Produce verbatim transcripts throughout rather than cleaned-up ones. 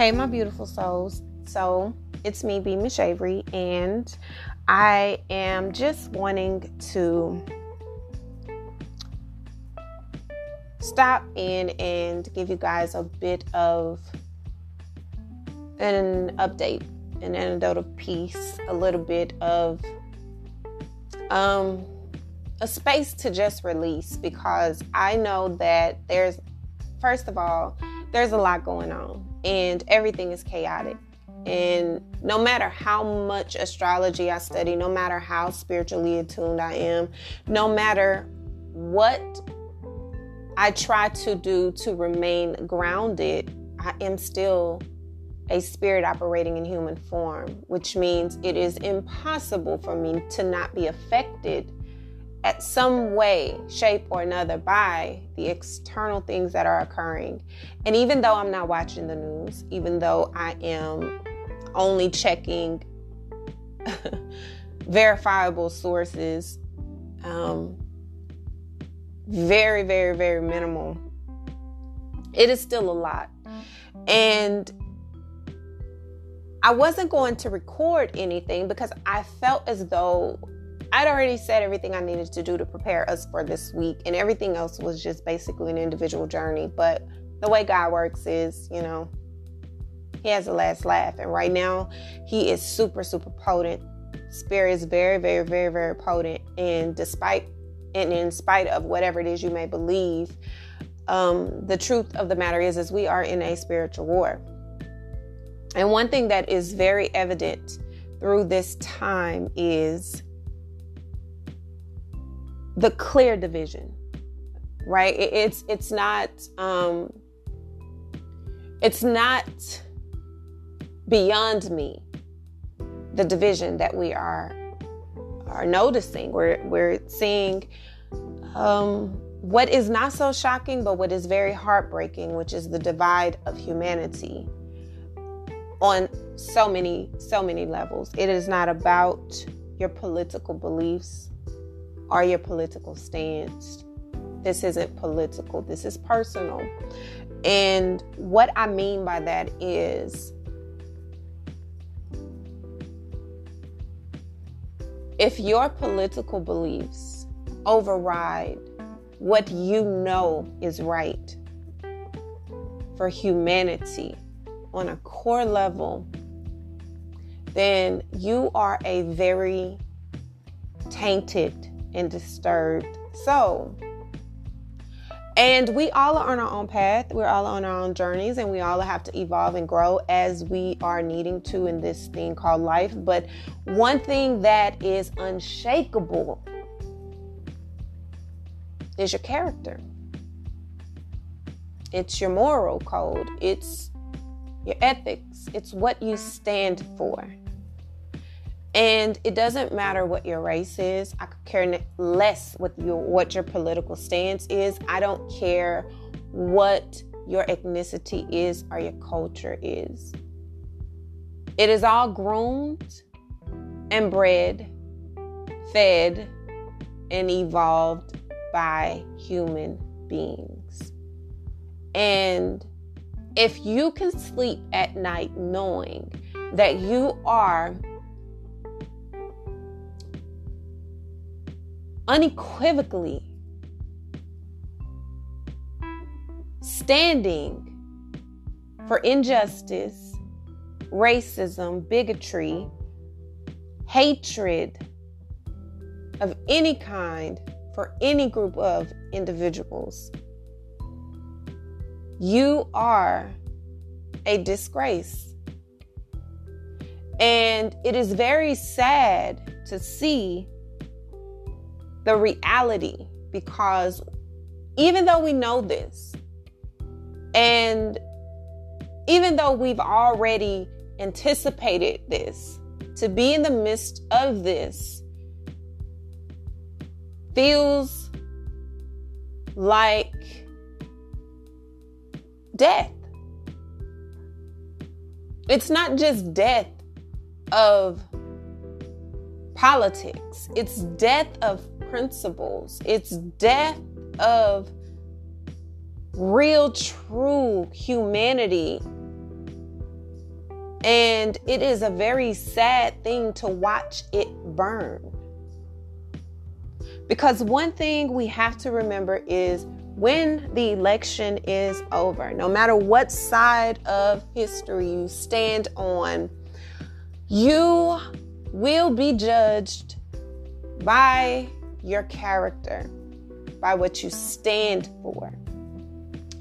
Hey, my beautiful souls. So it's me, Beamish Avery, and I am just wanting to stop in and give you guys a bit of an update, an anecdote of peace, a little bit of um, a space to just release, because I know that there's, first of all, there's a lot going on and everything is chaotic. And no matter how much astrology I study, no matter how spiritually attuned I am, no matter what I try to do to remain grounded, I am still a spirit operating in human form, which means it is impossible for me to not be affected at some way, shape, or another by the external things that are occurring. And even though I'm not watching the news, even though I am only checking verifiable sources, um, very, very, very minimal, it is still a lot. And I wasn't going to record anything because I felt as though I'd already said everything I needed to do to prepare us for this week, and everything else was just basically an individual journey. But the way God works is, you know, he has the last laugh. And right now he is super, super potent. Spirit is very, very, very, very potent. And despite, and in spite of whatever it is you may believe, um, the truth of the matter is, is we are in a spiritual war. And one thing that is very evident through this time is the clear division, right? It's it's not um, it's not beyond me, the division that we are are noticing. We're we're seeing um, what is not so shocking, but what is very heartbreaking, which is the divide of humanity on so many so many levels. It is not about your political beliefs or your political stance. This isn't political, this is personal. And what I mean by that is, if your political beliefs override what you know is right for humanity on a core level, then you are a very tainted and disturbed soul. And we all are on our own path. We're all on our own journeys, and we all have to evolve and grow as we are needing to in this thing called life. But one thing that is unshakable is your character. It's your moral code. It's your ethics. It's what you stand for. And it doesn't matter what your race is. I could care less with your, what your political stance is. I don't care what your ethnicity is or your culture is. It is all groomed and bred, fed, and evolved by human beings. And if you can sleep at night knowing that you are unequivocally standing for injustice, racism, bigotry, hatred of any kind for any group of individuals, you are a disgrace. And it is very sad to see the reality, because even though we know this, and even though we've already anticipated this, to be in the midst of this feels like death. It's not just death of politics, it's death of principles, it's death of real, true humanity And it is a very sad thing to watch it burn. Because one thing we have to remember is when the election is over, no matter what side of history you stand on, you will be judged by your character, by what you stand for.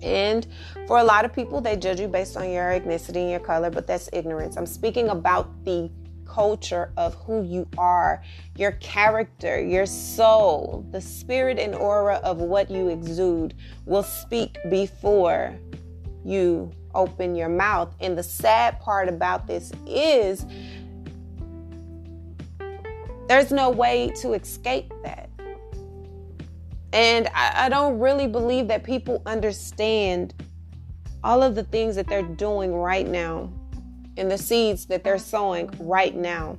And for a lot of people, they judge you based on your ethnicity and your color, but that's ignorance. I'm speaking about the culture of who you are, your character, your soul, the spirit and aura of what you exude will speak before you open your mouth. And the sad part about this is there's no way to escape that. And I, I don't really believe that people understand all of the things that they're doing right now and the seeds that they're sowing right now,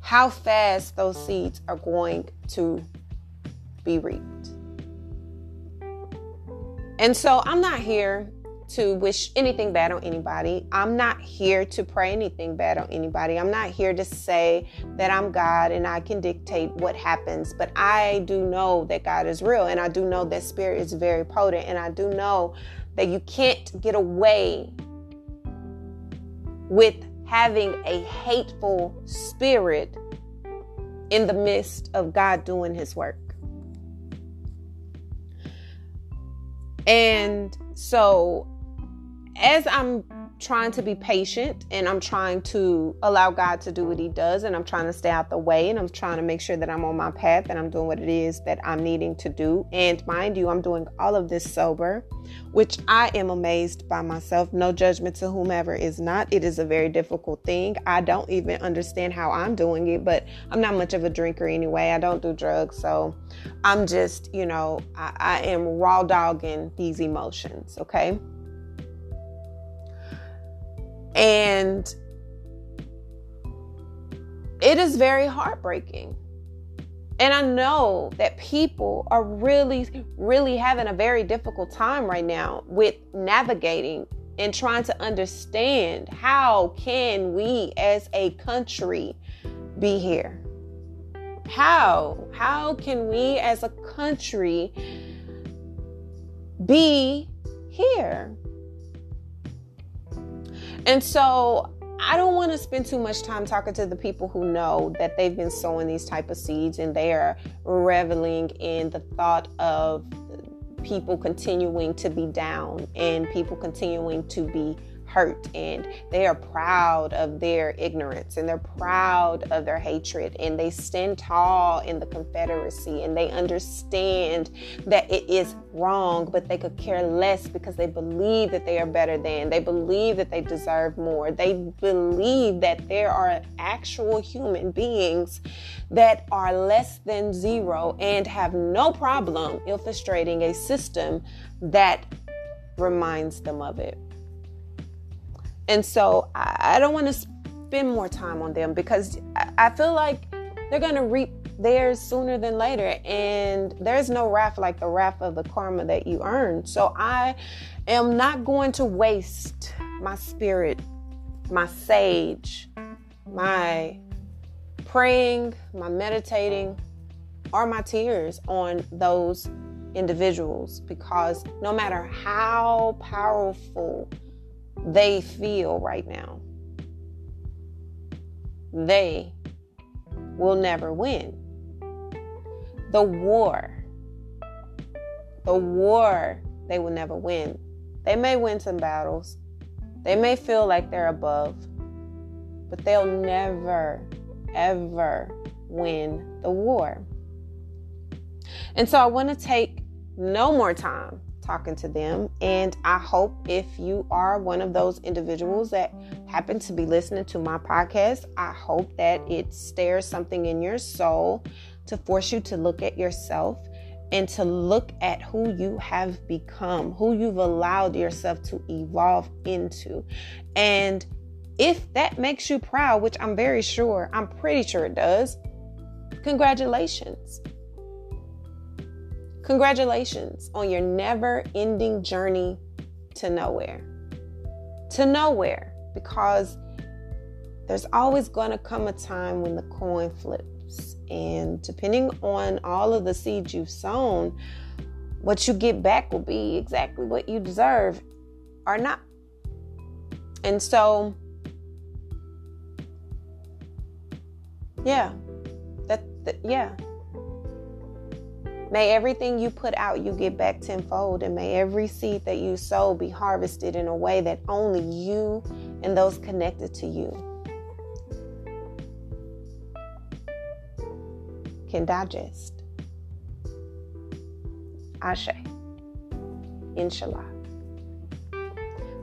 how fast those seeds are going to be reaped. And so I'm not here to wish anything bad on anybody. I'm not here to pray anything bad on anybody. I'm not here to say that I'm God and I can dictate what happens, but I do know that God is real, and I do know that spirit is very potent, and I do know that you can't get away with having a hateful spirit in the midst of God doing his work. And so as I'm trying to be patient and I'm trying to allow God to do what he does, and I'm trying to stay out the way, and I'm trying to make sure that I'm on my path and I'm doing what it is that I'm needing to do. And mind you, I'm doing all of this sober, which I am amazed by myself. No judgment to whomever is not. It is a very difficult thing. I don't even understand how I'm doing it, but I'm not much of a drinker anyway. I don't do drugs. So I'm just, you know, I, I am raw dogging these emotions. Okay. And it is very heartbreaking. And I know that people are really, really having a very difficult time right now with navigating and trying to understand how can we as a country be here? How? How can we as a country be here? And so I don't want to spend too much time talking to the people who know that they've been sowing these type of seeds and they are reveling in the thought of people continuing to be down and people continuing to be hurt. And they are proud of their ignorance and they're proud of their hatred, and they stand tall in the Confederacy, and they understand that it is wrong, but they could care less because they believe that they are better than. They believe that they deserve more. They believe that there are actual human beings that are less than zero and have no problem infiltrating a system that reminds them of it. And so I don't want to spend more time on them because I feel like they're going to reap theirs sooner than later. And there's no wrath like the wrath of the karma that you earn. So I am not going to waste my spirit, my sage, my praying, my meditating, or my tears on those individuals, because no matter how powerful they feel right now, they will never win. The war, the war, they will never win. They may win some battles. They may feel like they're above, but they'll never, ever win the war. And so I want to take no more time talking to them. And I hope if you are one of those individuals that happen to be listening to my podcast, I hope that it stirs something in your soul to force you to look at yourself and to look at who you have become, who you've allowed yourself to evolve into. And if that makes you proud, which I'm very sure, I'm pretty sure it does, congratulations. Congratulations on your never-ending journey to nowhere. To nowhere, because there's always going to come a time when the coin flips. And depending on all of the seeds you've sown, what you get back will be exactly what you deserve or not. And so, yeah, that, that yeah. May everything you put out, you get back tenfold, and may every seed that you sow be harvested in a way that only you and those connected to you can digest. Ashe. Inshallah.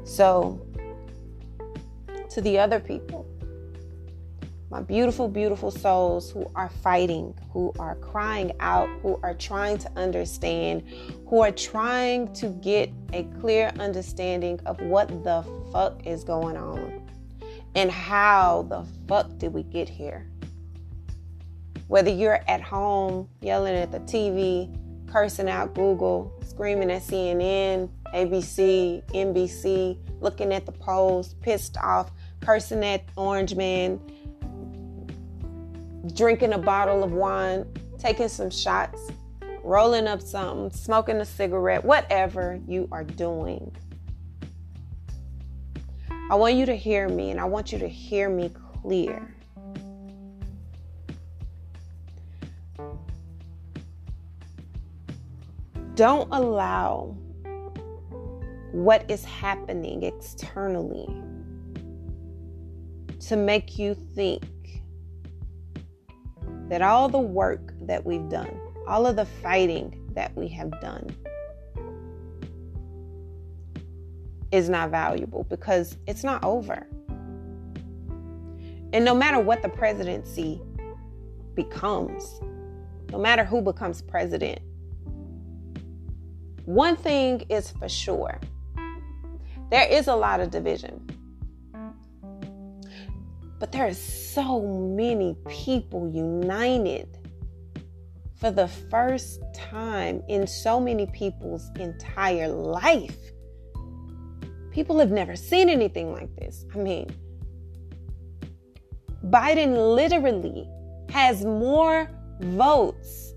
So, to the other people, my beautiful, beautiful souls who are fighting, who are crying out, who are trying to understand, who are trying to get a clear understanding of what the fuck is going on and how the fuck did we get here. Whether you're at home yelling at the T V, cursing out Google, screaming at C N N, A B C, N B C, looking at the polls, pissed off, cursing at Orange Man, drinking a bottle of wine, taking some shots, rolling up something, smoking a cigarette, whatever you are doing. I want you to hear me, and I want you to hear me clear. Don't allow what is happening externally to make you think that all the work that we've done, all of the fighting that we have done is not valuable, because it's not over. And no matter what the presidency becomes, no matter who becomes president, one thing is for sure. There is a lot of division. But there are so many people united for the first time in so many people's entire life. People have never seen anything like this. I mean, Biden literally has more votes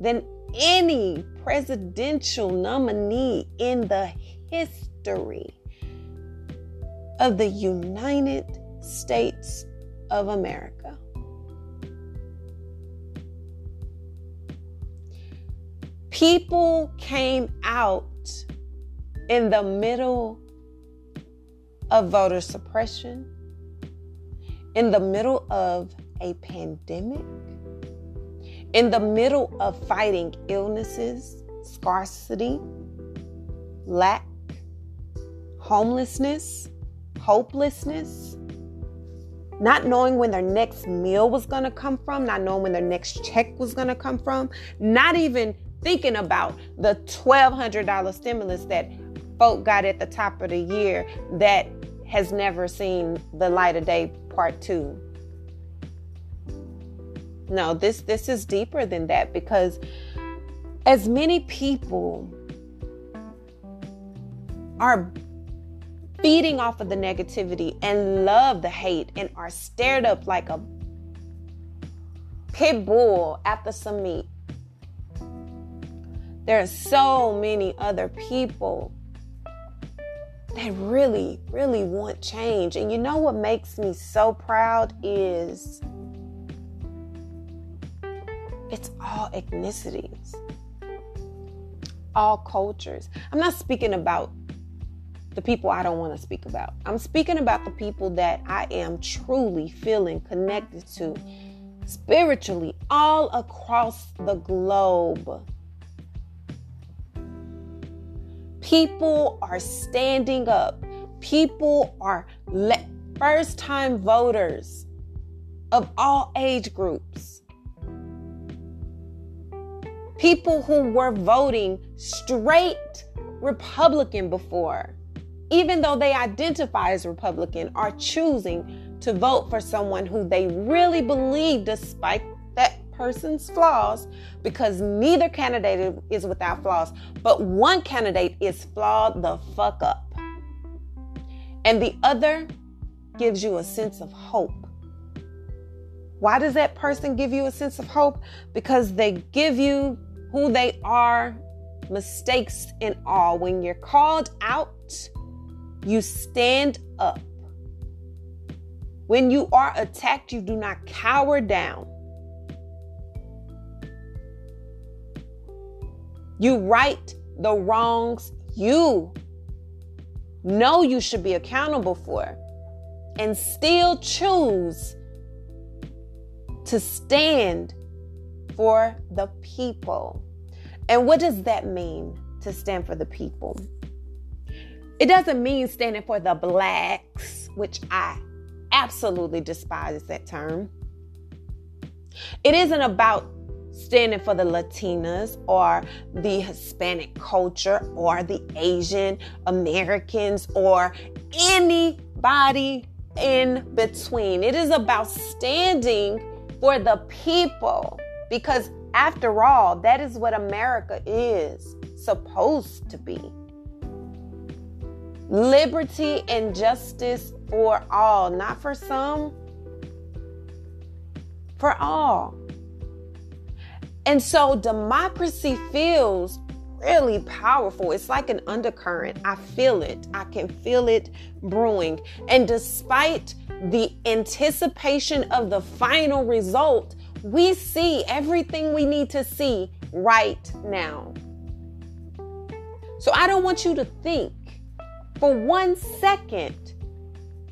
than any presidential nominee in the history of the United States. States of America. People came out in the middle of voter suppression, in the middle of a pandemic, in the middle of fighting illnesses, scarcity, lack, homelessness, hopelessness, not knowing when their next meal was going to come from, not knowing when their next check was going to come from, not even thinking about the twelve hundred dollars stimulus that folk got at the top of the year that has never seen the light of day, part two. No, this, this is deeper than that, because as many people are feeding off of the negativity and love the hate and are stared up like a pit bull after some meat, there are so many other people that really, really want change. And you know what makes me so proud is it's all ethnicities, all cultures. I'm not speaking about the people I don't want to speak about. I'm speaking about the people that I am truly feeling connected to spiritually all across the globe. People are standing up. People are le- first-time voters of all age groups. People who were voting straight Republican before, even though they identify as Republican, are choosing to vote for someone who they really believe despite that person's flaws, because neither candidate is without flaws, but one candidate is flawed the fuck up. And the other gives you a sense of hope Why does that person give you a sense of hope? Because they give you who they are, mistakes and all. When you're called out, you stand up. When you are attacked, you do not cower down. You right the wrongs you know you should be accountable for, and still choose to stand for the people. And what does that mean, to stand for the people? It doesn't mean standing for the blacks, which I absolutely despise that term. It isn't about standing for the Latinas or the Hispanic culture or the Asian Americans or anybody in between. It is about standing for the people, because after all, that is what America is supposed to be. Liberty and justice for all, not for some, for all. And so democracy feels really powerful. It's like an undercurrent. I feel it. I can feel it brewing. And despite the anticipation of the final result, we see everything we need to see right now. So I don't want you to think for one second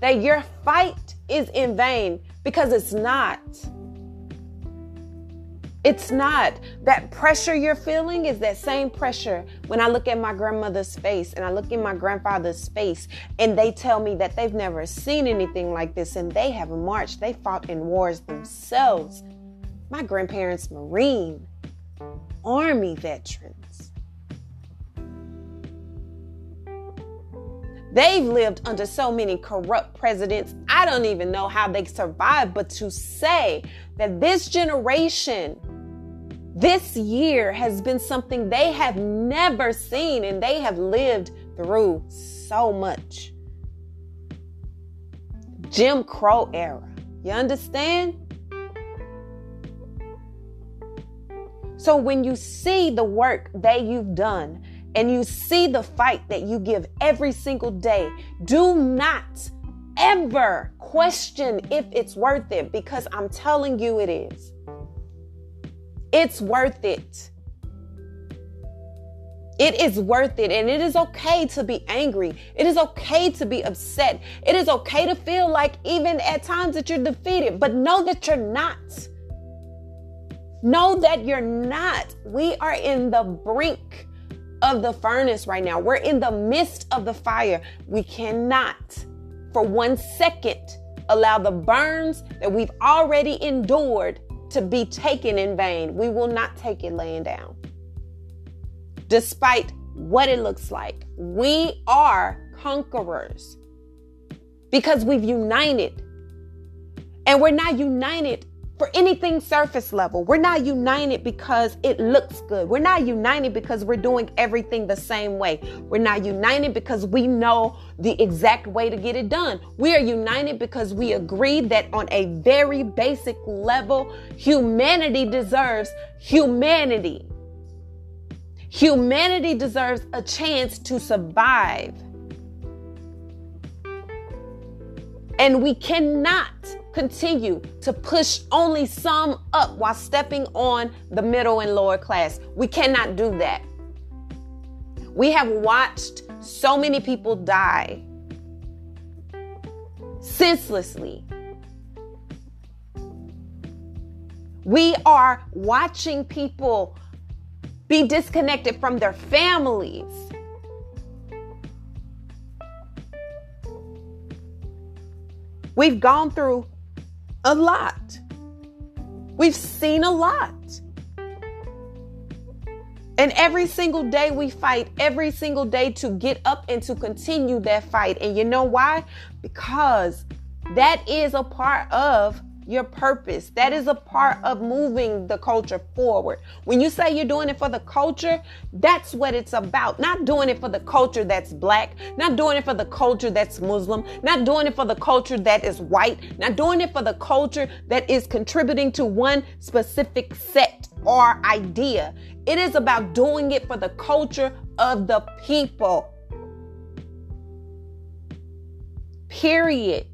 that your fight is in vain, because it's not. It's not. That pressure you're feeling is that same pressure. When I look at my grandmother's face and I look at my grandfather's face, and they tell me that they've never seen anything like this, and they have marched, they fought in wars themselves. My grandparents, Marine, Army veterans. They've lived under so many corrupt presidents. I don't even know how they survived, but to say that this generation, this year, has been something they have never seen, and they have lived through so much. Jim Crow era. You understand? So when you see the work that you've done, and you see the fight that you give every single day, do not ever question if it's worth it, because I'm telling you it is. It's worth it. It is worth it. And it is okay to be angry. It is okay to be upset. It is okay to feel like even at times that you're defeated, but know that you're not. Know that you're not. We are in the brink of the furnace right now. We're in the midst of the fire. We cannot for one second allow the burns that we've already endured to be taken in vain. We will not take it laying down. Despite what it looks like, we are conquerors because we've united. And we're not united for anything surface level. We're not united because it looks good. We're not united because we're doing everything the same way. We're not united because we know the exact way to get it done. We are united because we agree that on a very basic level, humanity deserves humanity. Humanity deserves a chance to survive. And we cannot continue to push only some up while stepping on the middle and lower class. We cannot do that. We have watched so many people die senselessly. We are watching people be disconnected from their families. We've gone through a lot. We've seen a lot. And every single day we fight, every single day to get up and to continue that fight. And you know why? Because that is a part of your purpose. That is a part of moving the culture forward. When you say you're doing it for the culture, that's what it's about. Not doing it for the culture that's black, not doing it for the culture that's Muslim, not doing it for the culture that is white, not doing it for the culture that is contributing to one specific sect or idea. It is about doing it for the culture of the people. Period.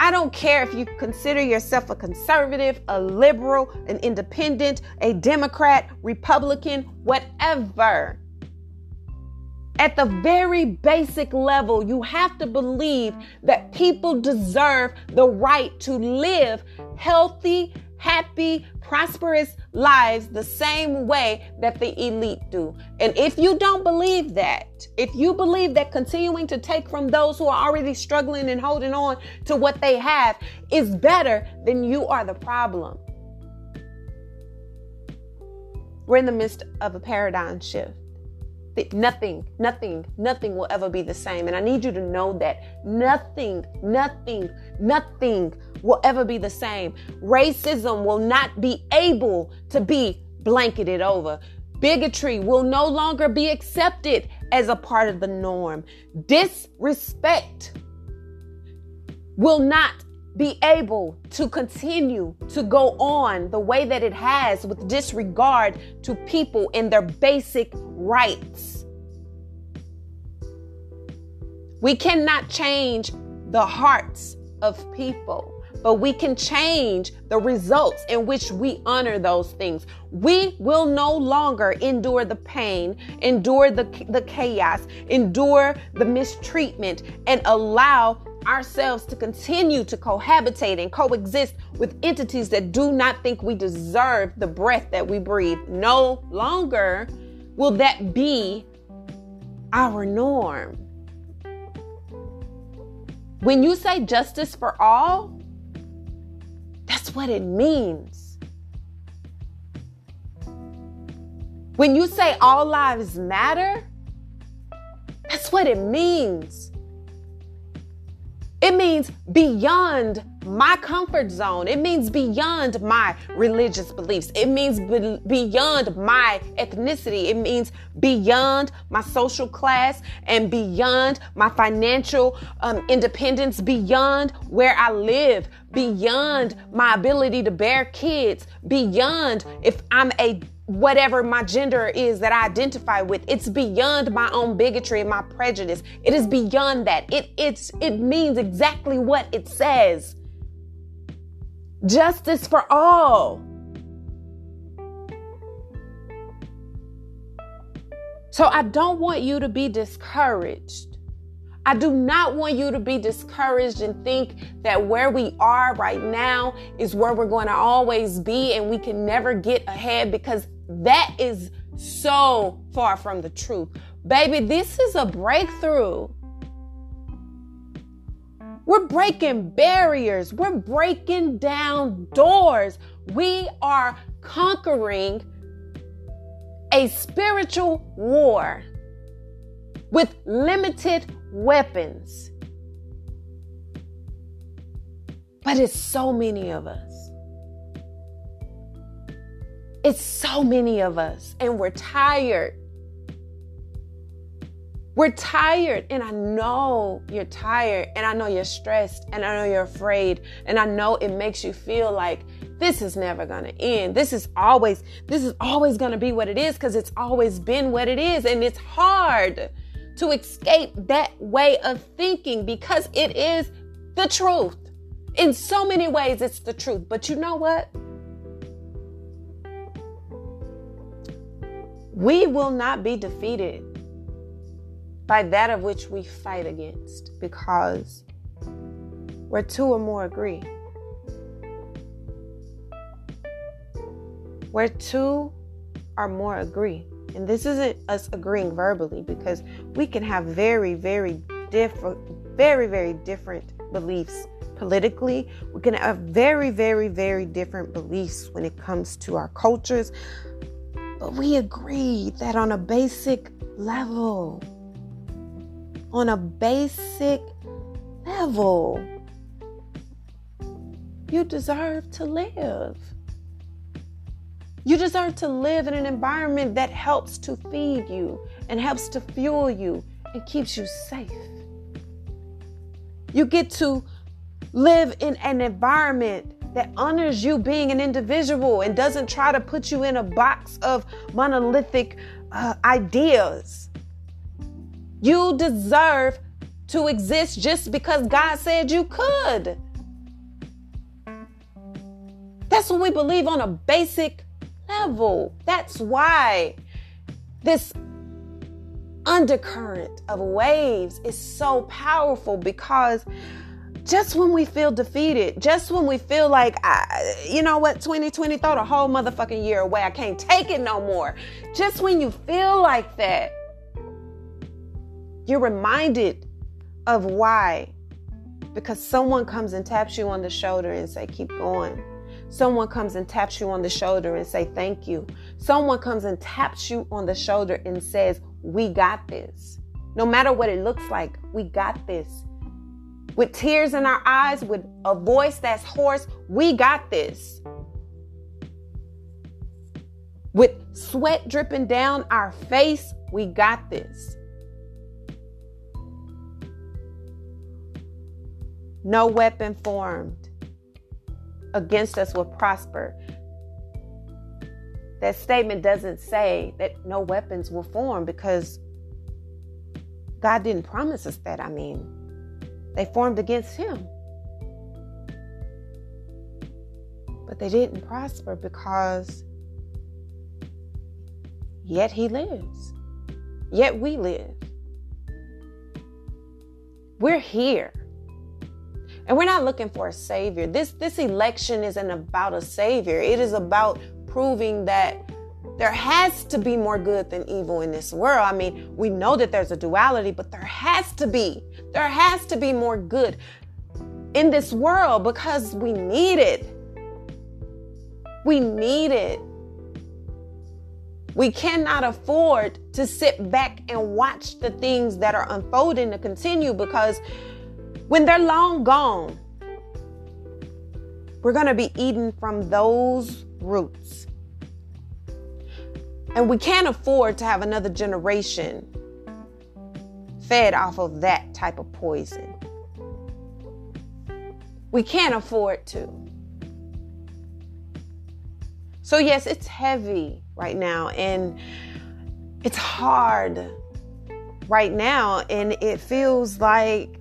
I don't care if you consider yourself a conservative, a liberal, an independent, a Democrat, Republican, whatever. At the very basic level, you have to believe that people deserve the right to live healthy, happy, prosperous lives the same way that the elite do. And if you don't believe that, if you believe that continuing to take from those who are already struggling and holding on to what they have is better, then you are the problem. We're in the midst of a paradigm shift. Nothing, nothing, nothing will ever be the same. And I need you to know that nothing, nothing, nothing will ever be the same. Racism will not be able to be blanketed over. Bigotry will no longer be accepted as a part of the norm. Disrespect will not be able to continue to go on the way that it has, with disregard to people and their basic rights. We cannot change the hearts of people, but we can change the results in which we honor those things. We will no longer endure the pain, endure the, the chaos, endure the mistreatment, and allow ourselves to continue to cohabitate and coexist with entities that do not think we deserve the breath that we breathe. No longer will that be our norm. When you say justice for all, that's what it means. When you say all lives matter, that's what it means. It means beyond my comfort zone. It means beyond my religious beliefs. It means be- beyond my ethnicity. It means beyond my social class and beyond my financial um, independence, beyond where I live, beyond my ability to bear kids, beyond if I'm a whatever my gender is that I identify with. It's beyond my own bigotry and my prejudice. It is beyond that. It, it's, it means exactly what it says. Justice for all. So I don't want you to be discouraged. I do not want you to be discouraged and think that where we are right now is where we're going to always be and we can never get ahead, because that is so far from the truth. Baby, this is a breakthrough. We're breaking barriers. We're breaking down doors. We are conquering a spiritual war with limited weapons. But it's so many of us. It's so many of us, and we're tired. We're tired, and I know you're tired, and I know you're stressed, and I know you're afraid, and I know it makes you feel like this is never going to end. This is always, this is always going to be what it is, because it's always been what it is, and it's hard to escape that way of thinking because it is the truth. In so many ways, it's the truth. But you know what? We will not be defeated by that of which we fight against, because where two or more agree, where two or more agree, and this isn't us agreeing verbally, because we can have very, very different, very, very different beliefs politically. We can have very, very, very different beliefs when it comes to our cultures, but we agree that on a basic level, on a basic level, You deserve to live. You deserve to live in an environment that helps to feed you and helps to fuel you and keeps you safe. You get to live in an environment that honors you being an individual and doesn't try to put you in a box of monolithic uh, ideas. You deserve to exist just because God said you could. That's what we believe on a basic level. That's why this undercurrent of waves is so powerful, because just when we feel defeated, just when we feel like, I, you know what, twenty twenty, throw the whole motherfucking year away, I can't take it no more. Just when you feel like that, you're reminded of why. Because someone comes and taps you on the shoulder and say, keep going. Someone comes and taps you on the shoulder and say, thank you. Someone comes and taps you on the shoulder and says, we got this. No matter what it looks like, we got this. With tears in our eyes, with a voice that's hoarse, we got this. With sweat dripping down our face, we got this. No weapon formed against us will prosper. That statement doesn't say that no weapons will form, because God didn't promise us that. I mean, they formed against him, but they didn't prosper, because yet he lives, yet we live. We're here. And we're not looking for a savior. This, this election isn't about a savior. It is about proving that there has to be more good than evil in this world. I mean, we know that there's a duality, but there has to be. There has to be more good in this world, because we need it. We need it. We cannot afford to sit back and watch the things that are unfolding to continue, because when they're long gone, we're going to be eating from those roots. And we can't afford to have another generation fed off of that type of poison. We can't afford to. So yes, it's heavy right now, and it's hard right now, and it feels like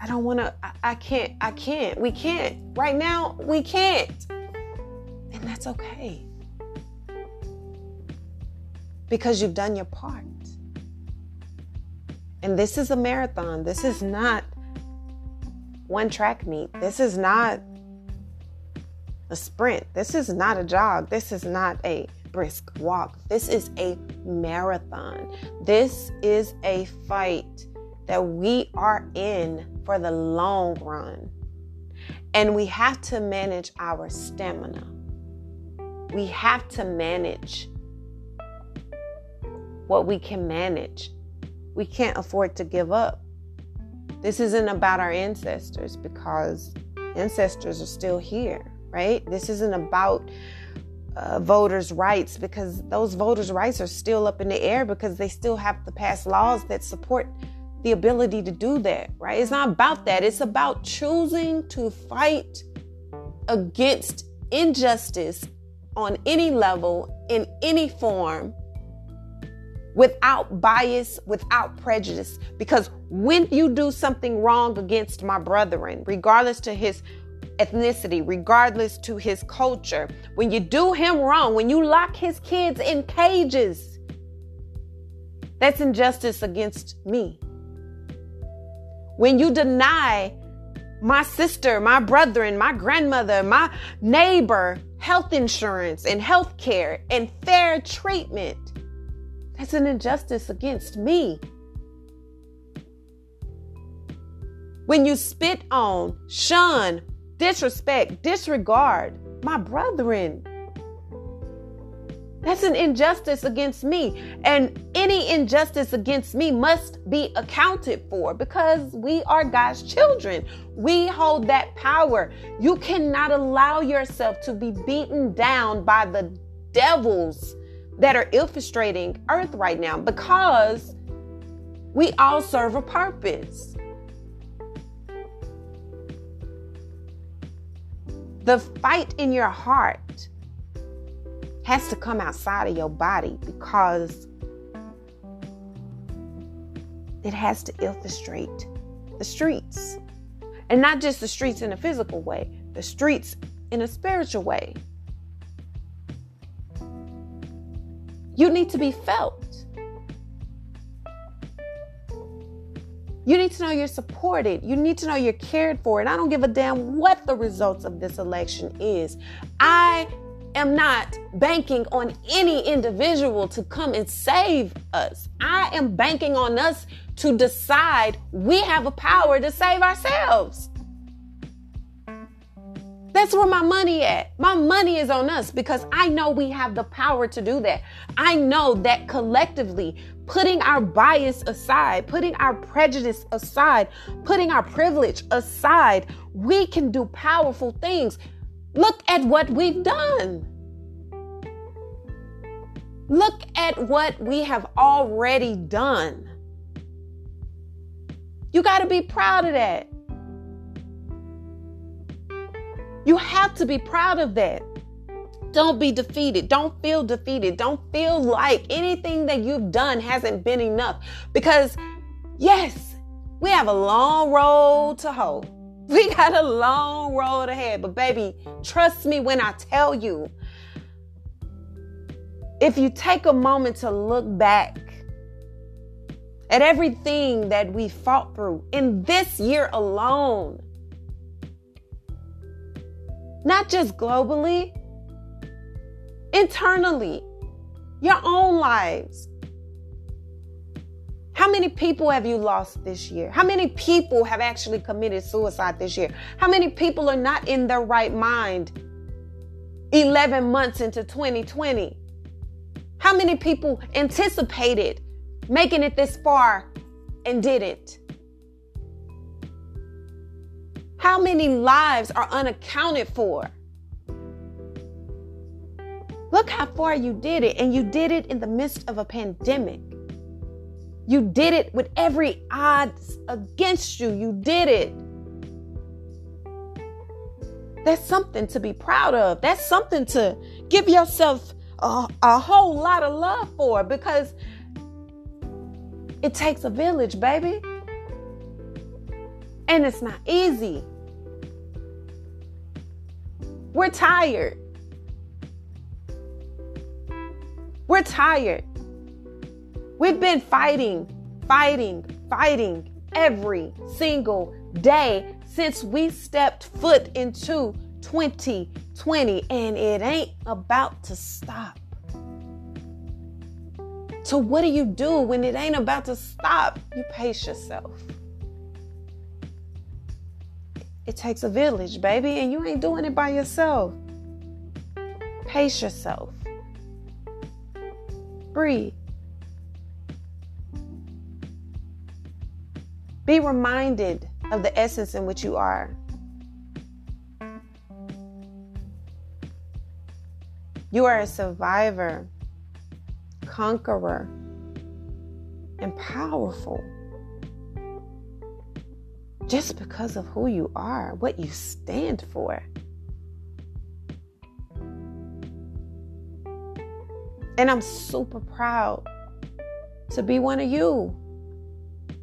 I don't want to, I, I can't, I can't, we can't. Right now, we can't. And that's okay. Because you've done your part. And this is a marathon. This is not one track meet. This is not a sprint. This is not a jog. This is not a brisk walk. This is a marathon. This is a fight that we are in for the long run. And we have to manage our stamina. We have to manage what we can manage. We can't afford to give up. This isn't about our ancestors, because ancestors are still here, right? This isn't about uh, voters' rights, because those voters' rights are still up in the air, because they still have to pass laws that support the ability to do that, right? It's not about that. It's about choosing to fight against injustice on any level, in any form, without bias, without prejudice. Because when you do something wrong against my brethren, regardless to his ethnicity, regardless to his culture, when you do him wrong, when you lock his kids in cages, that's injustice against me. When you deny my sister, my brethren, my grandmother, my neighbor health insurance and health care and fair treatment, that's an injustice against me. When you spit on, shun, disrespect, disregard my brethren, That's an injustice against me. And any injustice against me must be accounted for because we are God's children. We hold that power. You cannot allow yourself to be beaten down by the devils that are infiltrating earth right now because we all serve a purpose. The fight in your heart has to come outside of your body because it has to infiltrate the streets. And not just the streets in a physical way, the streets in a spiritual way. You need to be felt. You need to know you're supported. You need to know you're cared for. And I don't give a damn what the results of this election is. I am not banking on any individual to come and save us. I am banking on us to decide we have a power to save ourselves. That's where my money at. My money is on us because I know we have the power to do that. I know that collectively, putting our bias aside, putting our prejudice aside, putting our privilege aside, we can do powerful things. Look at what we've done. Look at what we have already done. You got to be proud of that. You have to be proud of that. Don't be defeated. Don't feel defeated. Don't feel like anything that you've done hasn't been enough. Because, yes, we have a long road to hoe. We got a long road ahead. But, baby, trust me when I tell you, if you take a moment to look back at everything that we fought through in this year alone, not just globally, internally, your own lives. How many people have you lost this year? How many people have actually committed suicide this year? How many people are not in their right mind eleven months into twenty twenty? How many people anticipated making it this far and didn't? How many lives are unaccounted for? Look how far you did it, and you did it in the midst of a pandemic. You did it with every odds against you. You did it. That's something to be proud of. That's something to give yourself a, a whole lot of love for because it takes a village, baby. And it's not easy. We're tired. We're tired. We've been fighting, fighting, fighting every single day since we stepped foot into twenty twenty, and it ain't about to stop. So what do you do when it ain't about to stop? You pace yourself. It takes a village, baby, and you ain't doing it by yourself. Pace yourself. Breathe. Be reminded of the essence in which you are. You are a survivor, conqueror, and powerful. Just because of who you are, what you stand for. And I'm super proud to be one of you.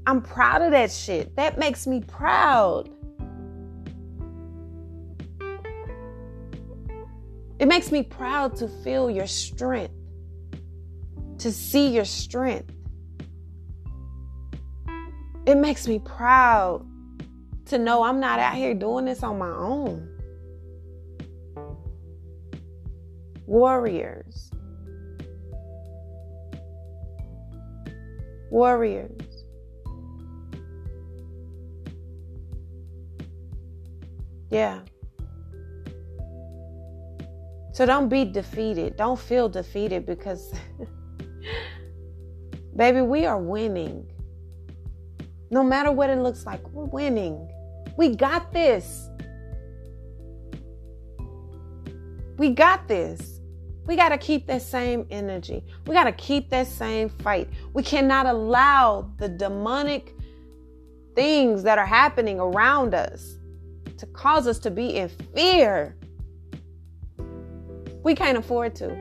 I'm proud of that shit. That makes me proud. It makes me proud to feel your strength, to see your strength. It makes me proud to know I'm not out here doing this on my own. Warriors. Warriors. Yeah. So don't be defeated. Don't feel defeated because, baby, we are winning. No matter what it looks like, we're winning. We got this. We got this. We got to keep that same energy. We got to keep that same fight. We cannot allow the demonic things that are happening around us to cause us to be in fear. We can't afford to.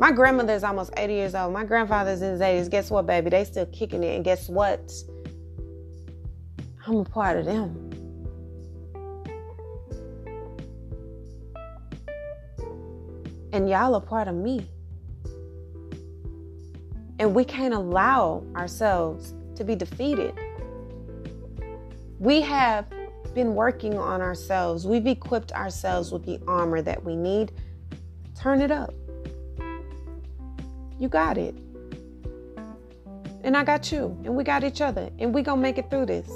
My grandmother is almost eighty years old. My grandfather's in his eighties. Guess what, baby? They still kicking it. And guess what? I'm a part of them. And y'all are part of me. And we can't allow ourselves to be defeated. We have been working on ourselves. We've equipped ourselves with the armor that we need. Turn it up. You got it. And I got you. And we got each other. And we gonna make it through this.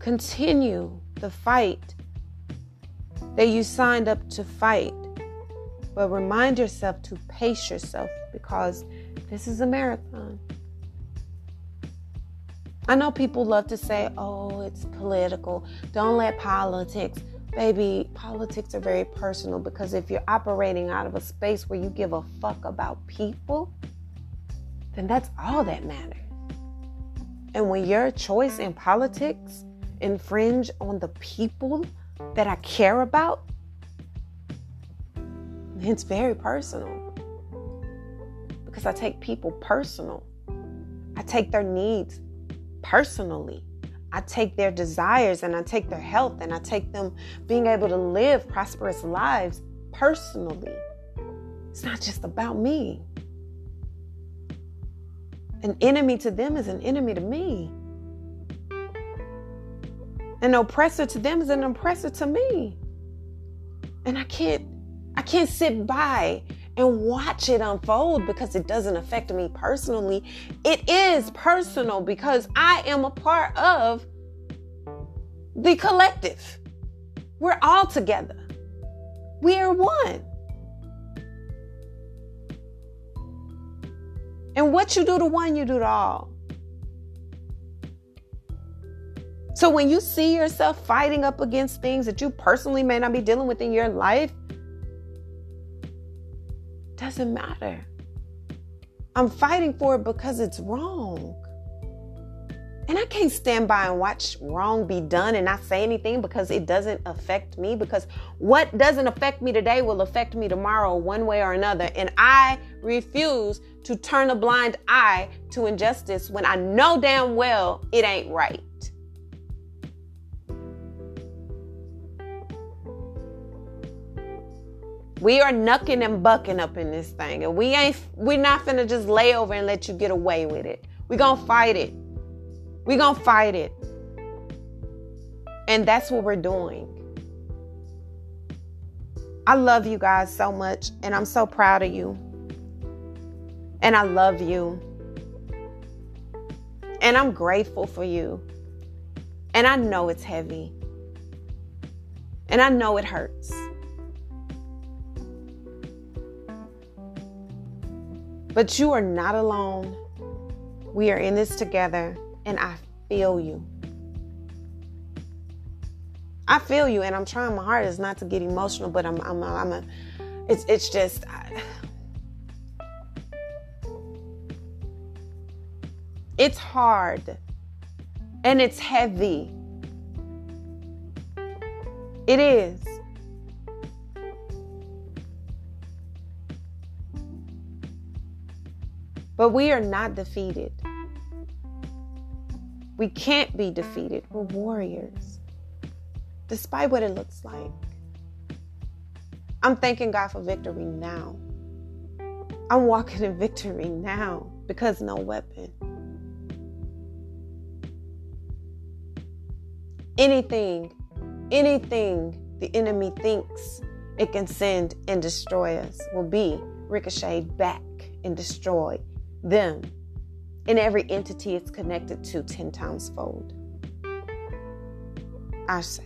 Continue the fight that you signed up to fight. But remind yourself to pace yourself, because this is a marathon. I know people love to say, oh, it's political. Don't let politics... Baby, politics are very personal, because if you're operating out of a space where you give a fuck about people, then that's all that matters. And when your choice in politics infringe on the people that I care about, it's very personal. Because I take people personal. I take their needs personally. I take their desires, and I take their health, and I take them being able to live prosperous lives personally. It's not just about me. An enemy to them is an enemy to me. An oppressor to them is an oppressor to me. And I can't, I can't sit by and watch it unfold because it doesn't affect me personally. It is personal because I am a part of the collective. We're all together. We are one. And what you do to one, you do to all. So when you see yourself fighting up against things that you personally may not be dealing with in your life, doesn't matter. I'm fighting for it because it's wrong. And I can't stand by and watch wrong be done and not say anything because it doesn't affect me. Because what doesn't affect me today will affect me tomorrow one way or another. And I refuse to turn a blind eye to injustice when I know damn well it ain't right. We are knucking and bucking up in this thing. And we ain't, we're not finna just lay over and let you get away with it. We're gonna fight it. We're gonna fight it. And that's what we're doing. I love you guys so much. And I'm so proud of you. And I love you. And I'm grateful for you. And I know it's heavy. And I know it hurts. But you are not alone. We are in this together, and I feel you. I feel you, and I'm trying my hardest not to get emotional, but I'm, I'm, I'm a, it's, it's just, I, it's hard, and it's heavy. It is. But we are not defeated. We can't be defeated. We're warriors, despite what it looks like. I'm thanking God for victory now. I'm walking in victory now because no weapon. Anything, anything the enemy thinks it can send and destroy us will be ricocheted back and destroyed. Them and every entity it's connected to ten times fold. I say.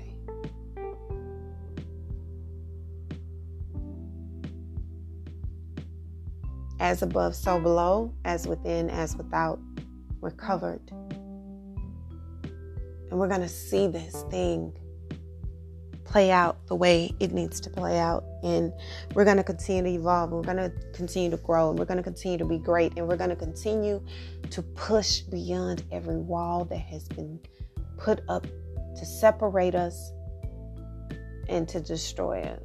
As above, so below, as within, as without, we're covered. And we're going to see this thing play out the way it needs to play out. And we're going to continue to evolve. We're going to continue to grow. And we're going to continue to be great. And we're going to continue to push beyond every wall that has been put up to separate us and to destroy us.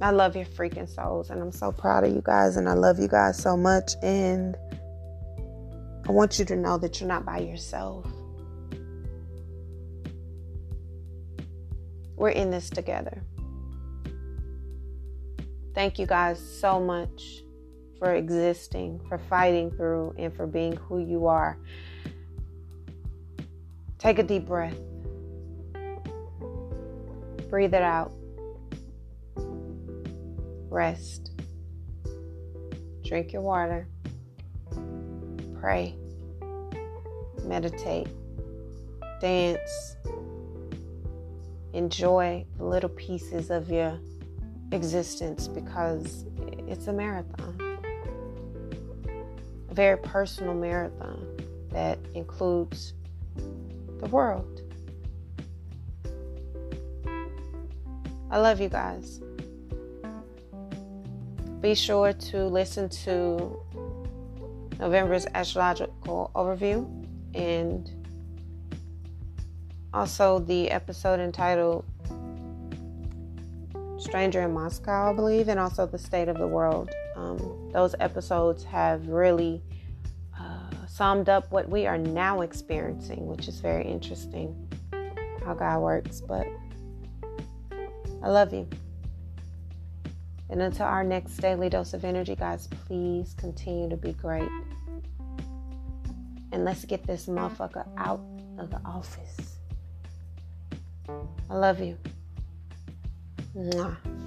I love your freaking souls. And I'm so proud of you guys. And I love you guys so much. And I want you to know that you're not by yourself. We're in this together. Thank you guys so much for existing, for fighting through, and for being who you are. Take a deep breath. Breathe it out. Rest. Drink your water. Pray. Meditate. Dance. Enjoy the little pieces of your existence, because it's a marathon. A very personal marathon that includes the world. I love you guys. Be sure to listen to November's astrological overview, and also the episode entitled Stranger in Moscow, I believe, and also The State of the World. Um, those episodes have really uh, summed up what we are now experiencing, which is very interesting how God works. But I love you. And until our next daily dose of energy, guys, please continue to be great. And let's get this motherfucker out of the office. I love you. Mwah.